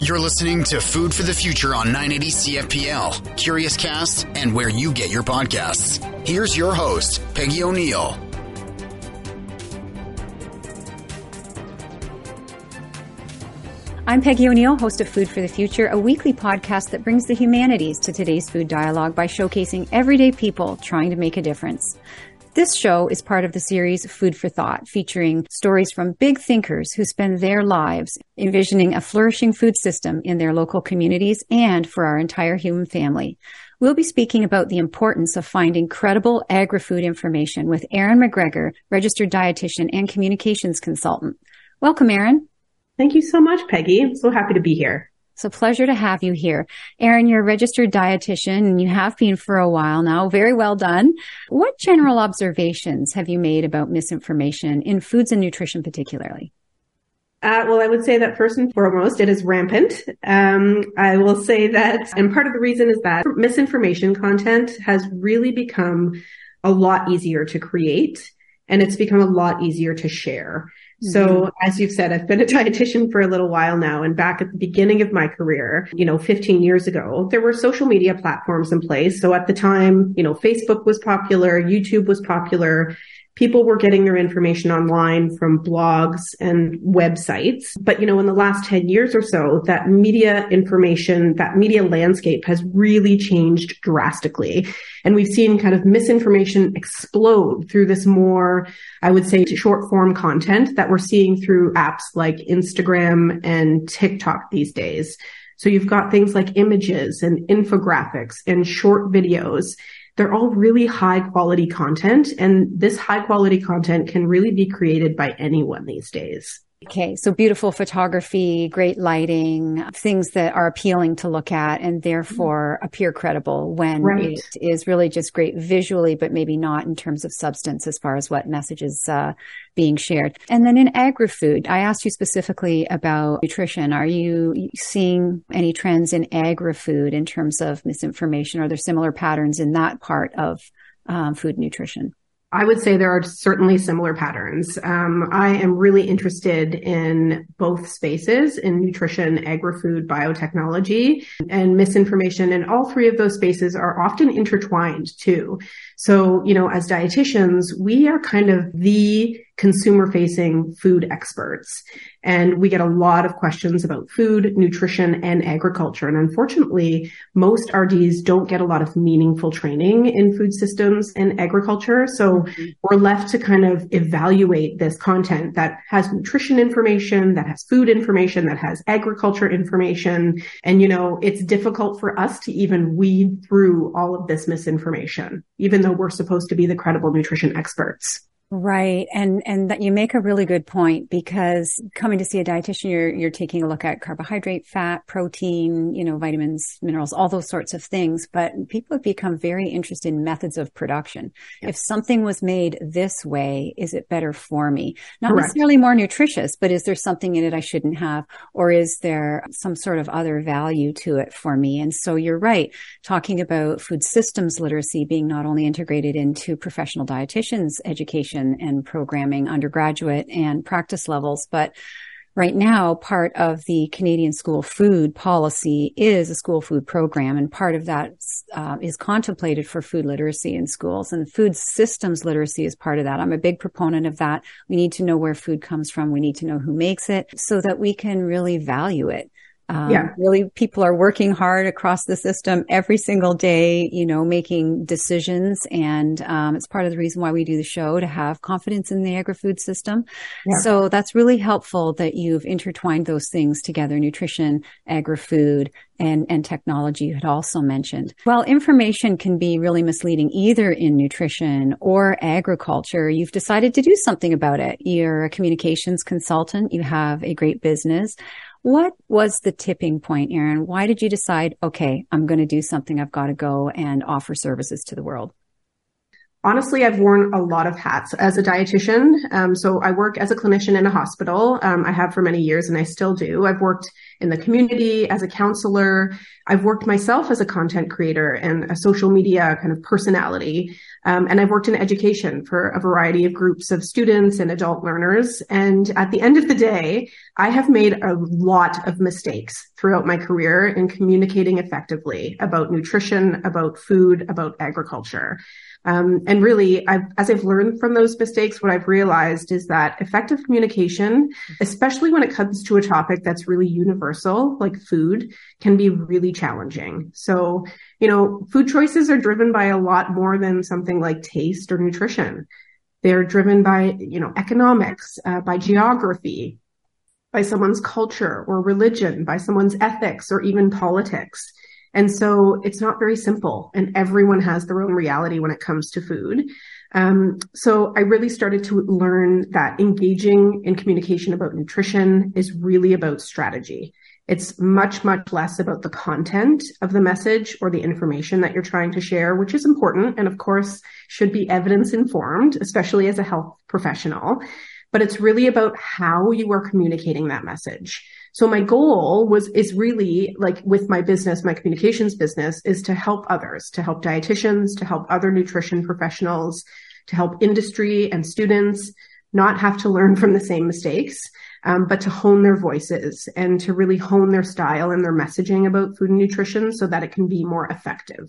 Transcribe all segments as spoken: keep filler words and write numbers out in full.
You're listening to Food for the Future on nine eighty C F P L, Curious Cast, and where you get your podcasts. Here's your host, Peggy O'Neill. I'm Peggy O'Neill, host of Food for the Future, a weekly podcast that brings the humanities to today's food dialogue by showcasing everyday people trying to make a difference. This show is part of the series Food for Thought, featuring stories from big thinkers who spend their lives envisioning a flourishing food system in their local communities and for our entire human family. We'll be speaking about the importance of finding credible agri-food information with Erin McGregor, registered dietitian and communications consultant. Welcome, Erin. Thank you so much, Peggy. I'm so happy to be here. It's a pleasure to have you here. Erin, you're a registered dietitian and you have been for a while now. Very well done. What general observations have you made about misinformation in foods and nutrition particularly? Uh, well, I would say that first and foremost, it is rampant. Um, I will say that, and part of the reason is that misinformation content has really become a lot easier to create and it's become a lot easier to share. So as you've said, I've been a dietitian for a little while now. And back at the beginning of my career, you know, fifteen years ago, there were social media platforms in place. So at the time, you know, Facebook was popular, YouTube was popular. People were getting their information online from blogs and websites. But, you know, in the last ten years or so, that media information, that media landscape has really changed drastically. And we've seen kind of misinformation explode through this more, I would say, short form content that we're seeing through apps like Instagram and TikTok these days. So you've got things like images and infographics and short videos. They're all really high quality content, and this high quality content can really be created by anyone these days. Okay, so beautiful photography, great lighting, things that are appealing to look at and therefore appear credible when right. It is really just great visually, but maybe not in terms of substance as far as what messages uh, being shared. And then in agri-food, I asked you specifically about nutrition. Are you seeing any trends in agri-food in terms of misinformation? Are there similar patterns in that part of um, food nutrition? I would say there are certainly similar patterns. Um, I am really interested in both spaces, in nutrition, agri-food, biotechnology, and misinformation. And all three of those spaces are often intertwined too. So, you know, as dietitians, we are kind of the consumer-facing food experts. And we get a lot of questions about food, nutrition, and agriculture. And unfortunately, most R Ds don't get a lot of meaningful training in food systems and agriculture. So we're left to kind of evaluate this content that has nutrition information, that has food information, that has agriculture information. And, you know, it's difficult for us to even weed through all of this misinformation, even though we're supposed to be the credible nutrition experts. Right. And, and that you make a really good point, because coming to see a dietitian, you're, you're taking a look at carbohydrate, fat, protein, you know, vitamins, minerals, all those sorts of things. But people have become very interested in methods of production. Yes. If something was made this way, is it better for me? Not Correct. Necessarily more nutritious, but is there something in it I shouldn't have? Or is there some sort of other value to it for me? And so you're right, talking about food systems literacy being not only integrated into professional dietitians' education and programming, undergraduate and practice levels. But right now, part of the Canadian school food policy is a school food program, and part of that uh, is contemplated for food literacy in schools, and food systems literacy is part of that. I'm a big proponent of that. We need to know where food comes from. We need to know who makes it so that we can really value it. Um, yeah. Really, people are working hard across the system every single day, you know, making decisions. And um, it's part of the reason why we do the show, to have confidence in the agri-food system. Yeah. So that's really helpful that you've intertwined those things together, nutrition, agri-food, and, and technology you had also mentioned. While information can be really misleading either in nutrition or agriculture, you've decided to do something about it. You're a communications consultant. You have a great business. What was the tipping point, Erin? Why did you decide, okay, I'm going to do something. I've got to go and offer services to the world? Honestly, I've worn a lot of hats as a dietitian. Um, so I work as a clinician in a hospital. Um, I have for many years and I still do. I've worked in the community as a counselor. I've worked myself as a content creator and a social media kind of personality. Um, and I've worked in education for a variety of groups of students and adult learners. And at the end of the day, I have made a lot of mistakes throughout my career in communicating effectively about nutrition, about food, about agriculture. Um, and really, I've, as I've learned from those mistakes, what I've realized is that effective communication, especially when it comes to a topic that's really universal, like food, can be really challenging. So, you know, food choices are driven by a lot more than something like taste or nutrition. They're driven by, you know, economics, uh, by geography, by someone's culture or religion, by someone's ethics or even politics. And so it's not very simple, and everyone has their own reality when it comes to food. Um, so I really started to learn that engaging in communication about nutrition is really about strategy. It's much, much less about the content of the message or the information that you're trying to share, which is important and, of course, should be evidence-informed, especially as a health professional. But it's really about how you are communicating that message. So my goal was, is really like with my business, my communications business, is to help others, to help dietitians, to help other nutrition professionals, to help industry and students not have to learn from the same mistakes, um, but to hone their voices and to really hone their style and their messaging about food and nutrition so that it can be more effective.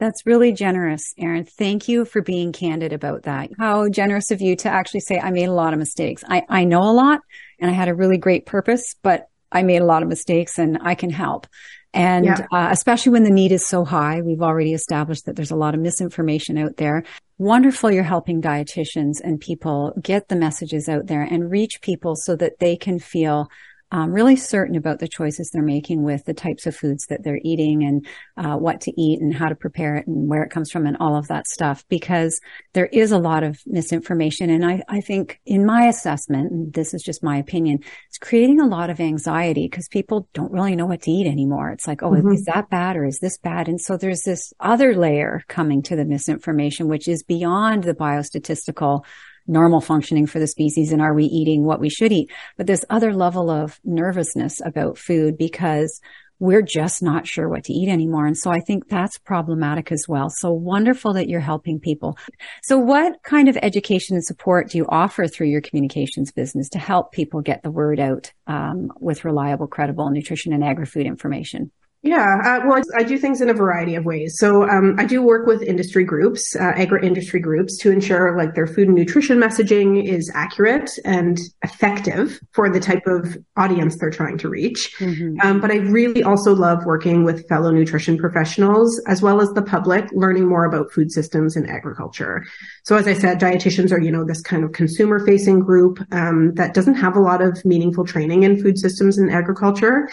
That's really generous, Erin. Thank you for being candid about that. How generous of you to actually say, I made a lot of mistakes. I, I know a lot and I had a really great purpose, but I made a lot of mistakes and I can help. And yeah. uh, especially when the need is so high, we've already established that there's a lot of misinformation out there. Wonderful you're helping dietitians and people get the messages out there and reach people so that they can feel Um, really certain about the choices they're making with the types of foods that they're eating and uh, what to eat and how to prepare it and where it comes from and all of that stuff, because there is a lot of misinformation. And I, I think in my assessment, and this is just my opinion, it's creating a lot of anxiety because people don't really know what to eat anymore. It's like, oh, mm-hmm. is that bad or is this bad? And so there's this other layer coming to the misinformation, which is beyond the biostatistical normal functioning for the species and are we eating what we should eat? But this other level of nervousness about food because we're just not sure what to eat anymore. And so I think that's problematic as well. So wonderful that you're helping people. So what kind of education and support do you offer through your communications business to help people get the word out um, with reliable, credible nutrition and agri-food information? Yeah, uh, well, I do things in a variety of ways. So um, I do work with industry groups, uh, agri-industry groups, to ensure like their food and nutrition messaging is accurate and effective for the type of audience they're trying to reach. Mm-hmm. Um, but I really also love working with fellow nutrition professionals, as well as the public, learning more about food systems and agriculture. So as I said, dietitians are, you know, this kind of consumer-facing group um, that doesn't have a lot of meaningful training in food systems and agriculture.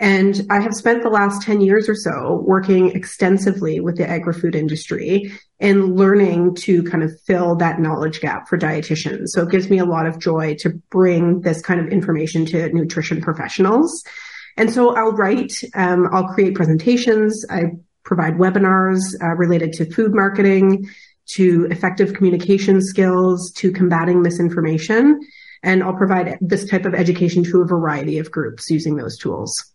And I have spent the last ten years or so working extensively with the agri-food industry and learning to kind of fill that knowledge gap for dietitians. So it gives me a lot of joy to bring this kind of information to nutrition professionals. And so I'll write, um, I'll create presentations, I provide webinars uh, related to food marketing, to effective communication skills, to combating misinformation. And I'll provide this type of education to a variety of groups using those tools.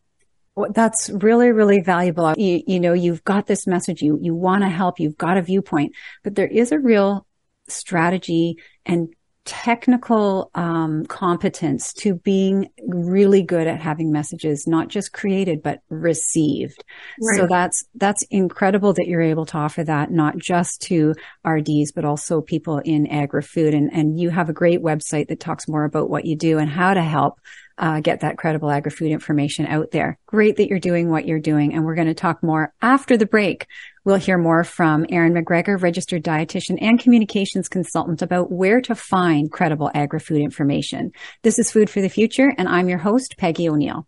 Well, that's really, really valuable. You, you know, you've got this message. You, you want to help. You've got a viewpoint, but there is a real strategy and technical um, competence to being really good at having messages, not just created, but received. Right. So that's, that's incredible that you're able to offer that, not just to R Ds, but also people in agri-food. And, and you have a great website that talks more about what you do and how to help Uh, get that credible agri-food information out there. Great that you're doing what you're doing. And we're going to talk more after the break. We'll hear more from Erin McGregor, registered dietitian and communications consultant, about where to find credible agri-food information. This is Food for the Future, and I'm your host, Peggy O'Neill.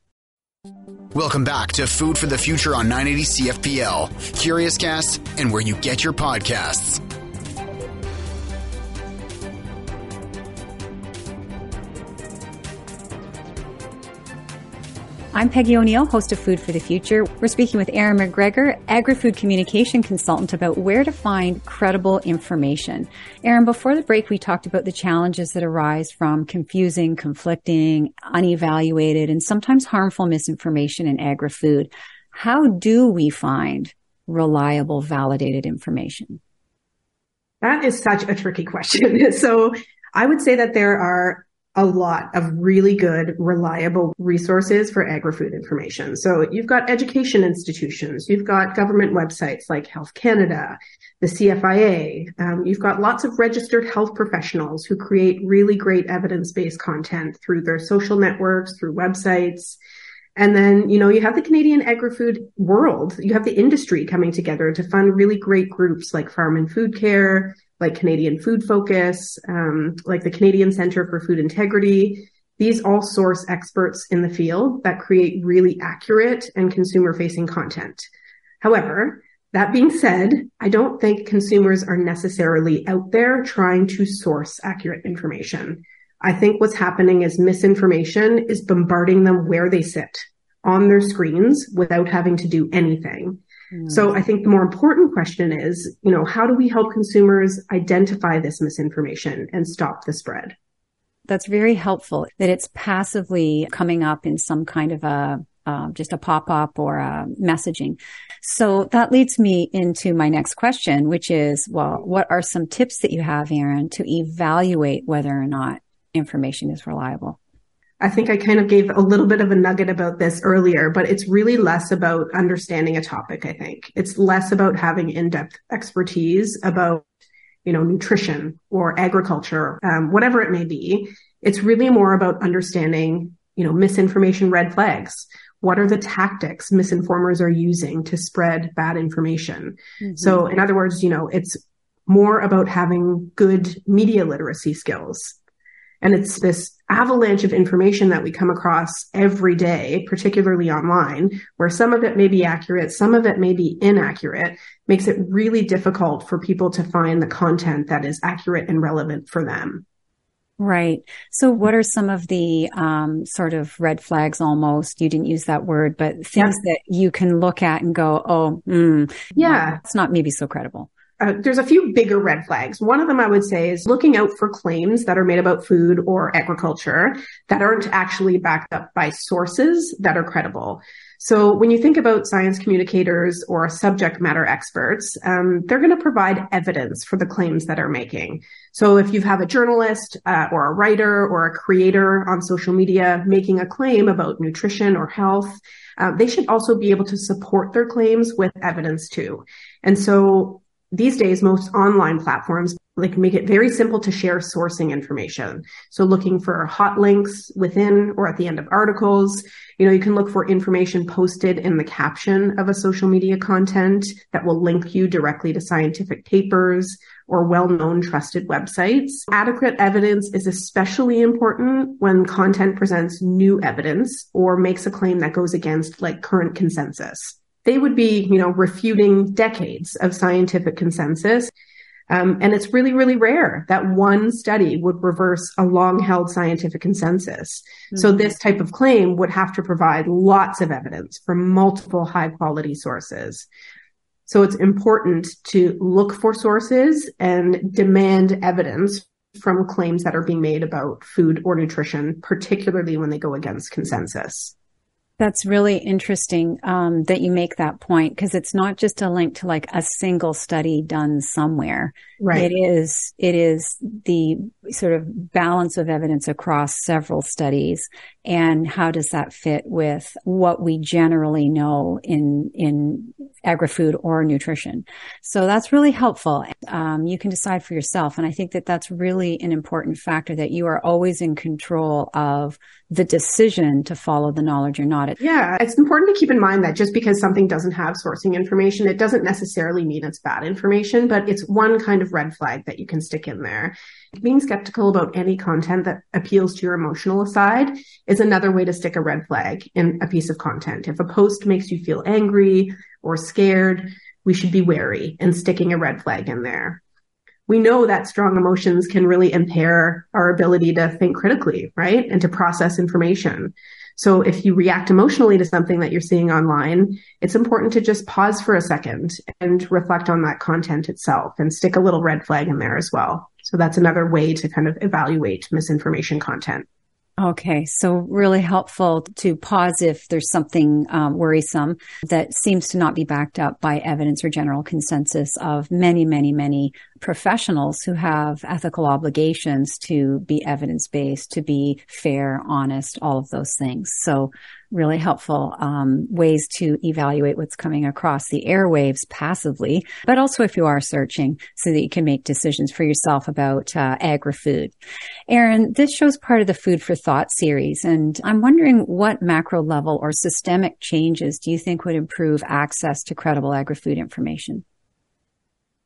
Welcome back to Food for the Future on nine eighty C F P L, Curious Cast, and where you get your podcasts. I'm Peggy O'Neill, host of Food for the Future. We're speaking with Erin McGregor, agri-food communication consultant, about where to find credible information. Erin, before the break, we talked about the challenges that arise from confusing, conflicting, unevaluated, and sometimes harmful misinformation in agri-food. How do we find reliable, validated information? That is such a tricky question. So I would say that there are a lot of really good, reliable resources for agri-food information. So you've got education institutions, you've got government websites like Health Canada, the C F I A, um, you've got lots of registered health professionals who create really great evidence-based content through their social networks, through websites. And then, you know, you have the Canadian agri-food world, you have the industry coming together to fund really great groups like Farm and Food Care, like Canadian Food Focus, um, like the Canadian Centre for Food Integrity. These all source experts in the field that create really accurate and consumer-facing content. However, that being said, I don't think consumers are necessarily out there trying to source accurate information. I think what's happening is misinformation is bombarding them where they sit, on their screens, without having to do anything. So I think the more important question is, you know, how do we help consumers identify this misinformation and stop the spread? That's very helpful, that it's passively coming up in some kind of a, uh, just a pop-up or a messaging. So that leads me into my next question, which is, well, what are some tips that you have, Erin, to evaluate whether or not information is reliable? I think I kind of gave a little bit of a nugget about this earlier, but it's really less about understanding a topic, I think. It's less about having in-depth expertise about, you know, nutrition or agriculture, um, whatever it may be. It's really more about understanding, you know, misinformation red flags. What are the tactics misinformers are using to spread bad information? Mm-hmm. So in other words, you know, it's more about having good media literacy skills. And it's this avalanche of information that we come across every day, particularly online, where some of it may be accurate, some of it may be inaccurate, makes it really difficult for people to find the content that is accurate and relevant for them. Right. So what are some of the um, sort of red flags almost? You didn't use that word, but things yeah. that you can look at and go, oh, mm, yeah, it's not maybe so credible. Uh, there's a few bigger red flags. One of them I would say is looking out for claims that are made about food or agriculture that aren't actually backed up by sources that are credible. So when you think about science communicators or subject matter experts, um, they're going to provide evidence for the claims that are making. So if you have a journalist uh, or a writer or a creator on social media making a claim about nutrition or health, uh, they should also be able to support their claims with evidence too. And so these days, most online platforms like make it very simple to share sourcing information. So looking for hot links within or at the end of articles, you know, you can look for information posted in the caption of a social media content that will link you directly to scientific papers or well-known trusted websites. Adequate evidence is especially important when content presents new evidence or makes a claim that goes against like current consensus. They would be, you know, refuting decades of scientific consensus. Um, and it's really, really rare that one study would reverse a long-held scientific consensus. Mm-hmm. So this type of claim would have to provide lots of evidence from multiple high-quality sources. So it's important to look for sources and demand evidence from claims that are being made about food or nutrition, particularly when they go against consensus. That's really interesting um, that you make that point, because it's not just a link to like a single study done somewhere. Right. It is, it is the sort of balance of evidence across several studies, and how does that fit with what we generally know in in agri-food or nutrition. So that's really helpful. Um, you can decide for yourself, and I think that that's really an important factor, that you are always in control of the decision to follow the knowledge or not. Yeah, it's important to keep in mind that just because something doesn't have sourcing information, it doesn't necessarily mean it's bad information, but it's one kind of red flag that you can stick in there. Being skeptical about any content that appeals to your emotional side is another way to stick a red flag in a piece of content. If a post makes you feel angry or scared, we should be wary in sticking a red flag in there. We know that strong emotions can really impair our ability to think critically, right? And to process information. So if you react emotionally to something that you're seeing online, it's important to just pause for a second and reflect on that content itself and stick a little red flag in there as well. So that's another way to kind of evaluate misinformation content. Okay, so really helpful to pause if there's something um, worrisome that seems to not be backed up by evidence or general consensus of many, many, many professionals who have ethical obligations to be evidence-based, to be fair, honest, all of those things. So really helpful um, ways to evaluate what's coming across the airwaves passively, but also if you are searching so that you can make decisions for yourself about uh, agri-food. Erin, this show's part of the Food for Thought series, and I'm wondering what macro level or systemic changes do you think would improve access to credible agri-food information?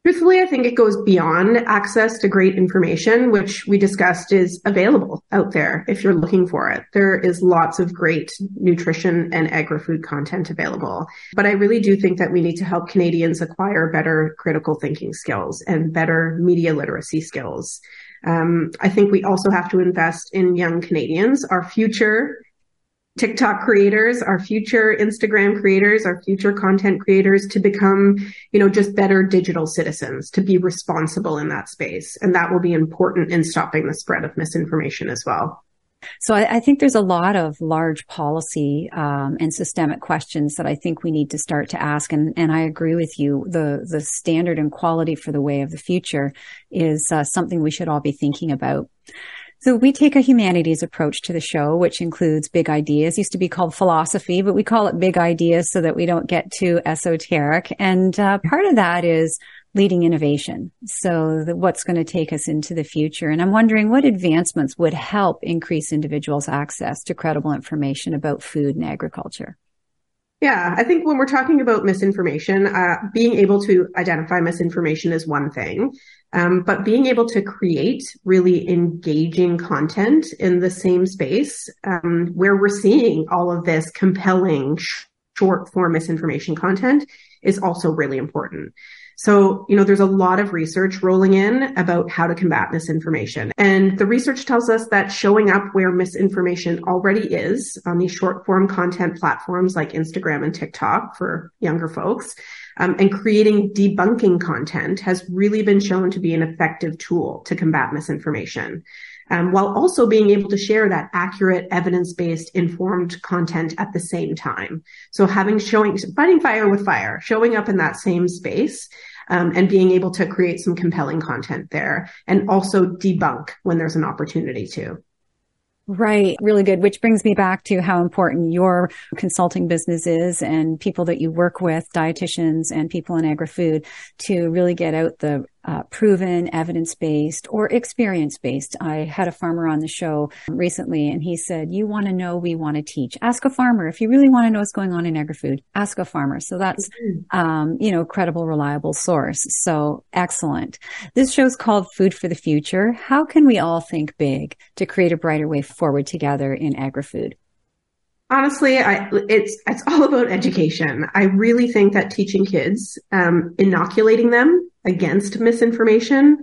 Truthfully, I think it goes beyond access to great information, which we discussed is available out there if you're looking for it. There is lots of great nutrition and agri-food content available. But I really do think that we need to help Canadians acquire better critical thinking skills and better media literacy skills. Um, I think we also have to invest in young Canadians. Our future TikTok creators, our future Instagram creators, our future content creators to become, you know, just better digital citizens, to be responsible in that space. And that will be important in stopping the spread of misinformation as well. So I, I think there's a lot of large policy um, and systemic questions that I think we need to start to ask. And, and I agree with you. The, the standard and quality for the way of the future is uh, something we should all be thinking about. So we take a humanities approach to the show, which includes big ideas. It used to be called philosophy, but we call it big ideas so that we don't get too esoteric. And uh, part of that is leading innovation. So the, what's going to take us into the future? And I'm wondering what advancements would help increase individuals' access to credible information about food and agriculture? Yeah, I think when we're talking about misinformation, uh, being able to identify misinformation is one thing. Um, but being able to create really engaging content in the same space um, where we're seeing all of this compelling sh- short form misinformation content is also really important. So, you know, there's a lot of research rolling in about how to combat misinformation. And the research tells us that showing up where misinformation already is on these short form content platforms like Instagram and TikTok for younger folks, um, and creating debunking content has really been shown to be an effective tool to combat misinformation. Um, while also being able to share that accurate, evidence-based, informed content at the same time. So having showing, fighting fire with fire, showing up in that same space, um, and being able to create some compelling content there and also debunk when there's an opportunity to. Right. Really good. Which brings me back to how important your consulting business is and people that you work with, dietitians and people in agri-food, to really get out the uh, proven evidence-based or experience-based. I had a farmer on the show recently and he said, you want to know, we want to teach. Ask a farmer. If you really want to know what's going on in agri-food, ask a farmer. So that's, um, you know, credible, reliable source. So excellent. This show's called Food for the Future. How can we all think big to create a brighter way forward together in agri-food? Honestly, I, it's it's all about education. I really think that teaching kids, um, inoculating them against misinformation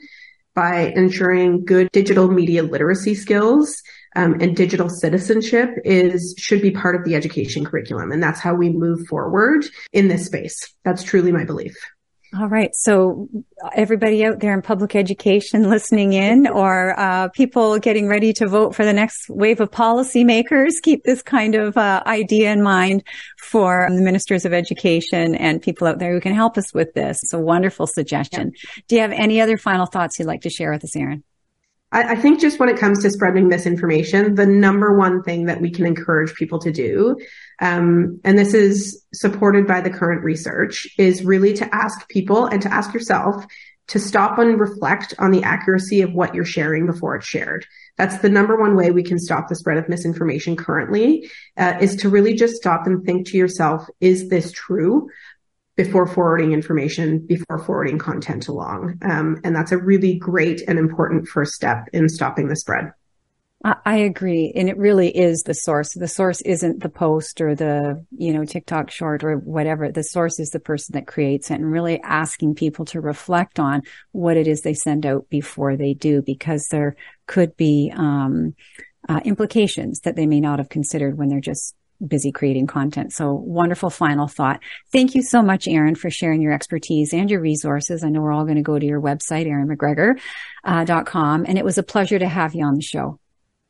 by ensuring good digital media literacy skills um, and digital citizenship is should be part of the education curriculum, and that's how we move forward in this space. That's truly my belief. All right. So everybody out there in public education listening in, or uh, people getting ready to vote for the next wave of policymakers, keep this kind of uh, idea in mind for the ministers of education and people out there who can help us with this. It's a wonderful suggestion. Yeah. Do you have any other final thoughts you'd like to share with us, Erin? I, I think just when it comes to spreading misinformation, the number one thing that we can encourage people to do, um, and this is supported by the current research, is really to ask people and to ask yourself to stop and reflect on the accuracy of what you're sharing before it's shared. That's the number one way we can stop the spread of misinformation currently, uh, is to really just stop and think to yourself, is this true? Before forwarding information, before forwarding content along. Um, and that's a really great and important first step in stopping the spread. I agree. And it really is the source. The source isn't the post or the, you know, TikTok short or whatever. The source is the person that creates it, and really asking people to reflect on what it is they send out before they do, because there could be, um, uh, implications that they may not have considered when they're just busy creating content. So wonderful final thought. Thank you so much, Erin, for sharing your expertise and your resources. I know we're all going to go to your website, erin mcgregor dot com, and it was a pleasure to have you on the show.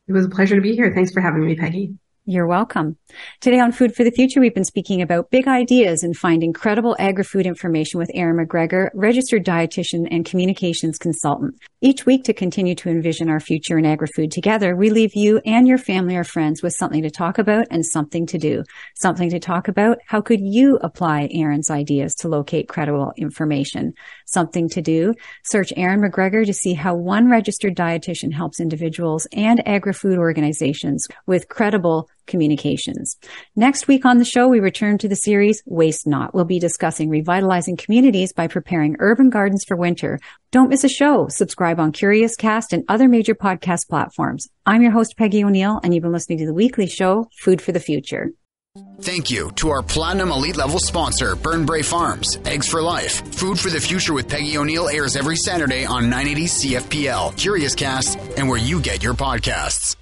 It was a pleasure to be here. Thanks for having me, Peggy. You're welcome. Today on Food for the Future, we've been speaking about big ideas and finding credible agri-food information with Erin McGregor, registered dietitian and communications consultant. Each week, to continue to envision our future in agri-food together, we leave you and your family or friends with something to talk about and something to do. Something to talk about: how could you apply Erin's ideas to locate credible information? Something to do: search Erin McGregor to see how one registered dietitian helps individuals and agri-food organizations with credible communications. Next week on the show, we return to the series Waste Not. We'll be discussing revitalizing communities by preparing urban gardens for winter. Don't miss a show. Subscribe on Curious Cast and other major podcast platforms. I'm your host, Peggy O'Neill, and you've been listening to the weekly show Food for the Future. Thank you to our Platinum Elite Level sponsor, Burnbrae Farms, Eggs for Life. Food for the Future with Peggy O'Neill airs every Saturday on nine eighty C F P L, Curious Cast, and where you get your podcasts.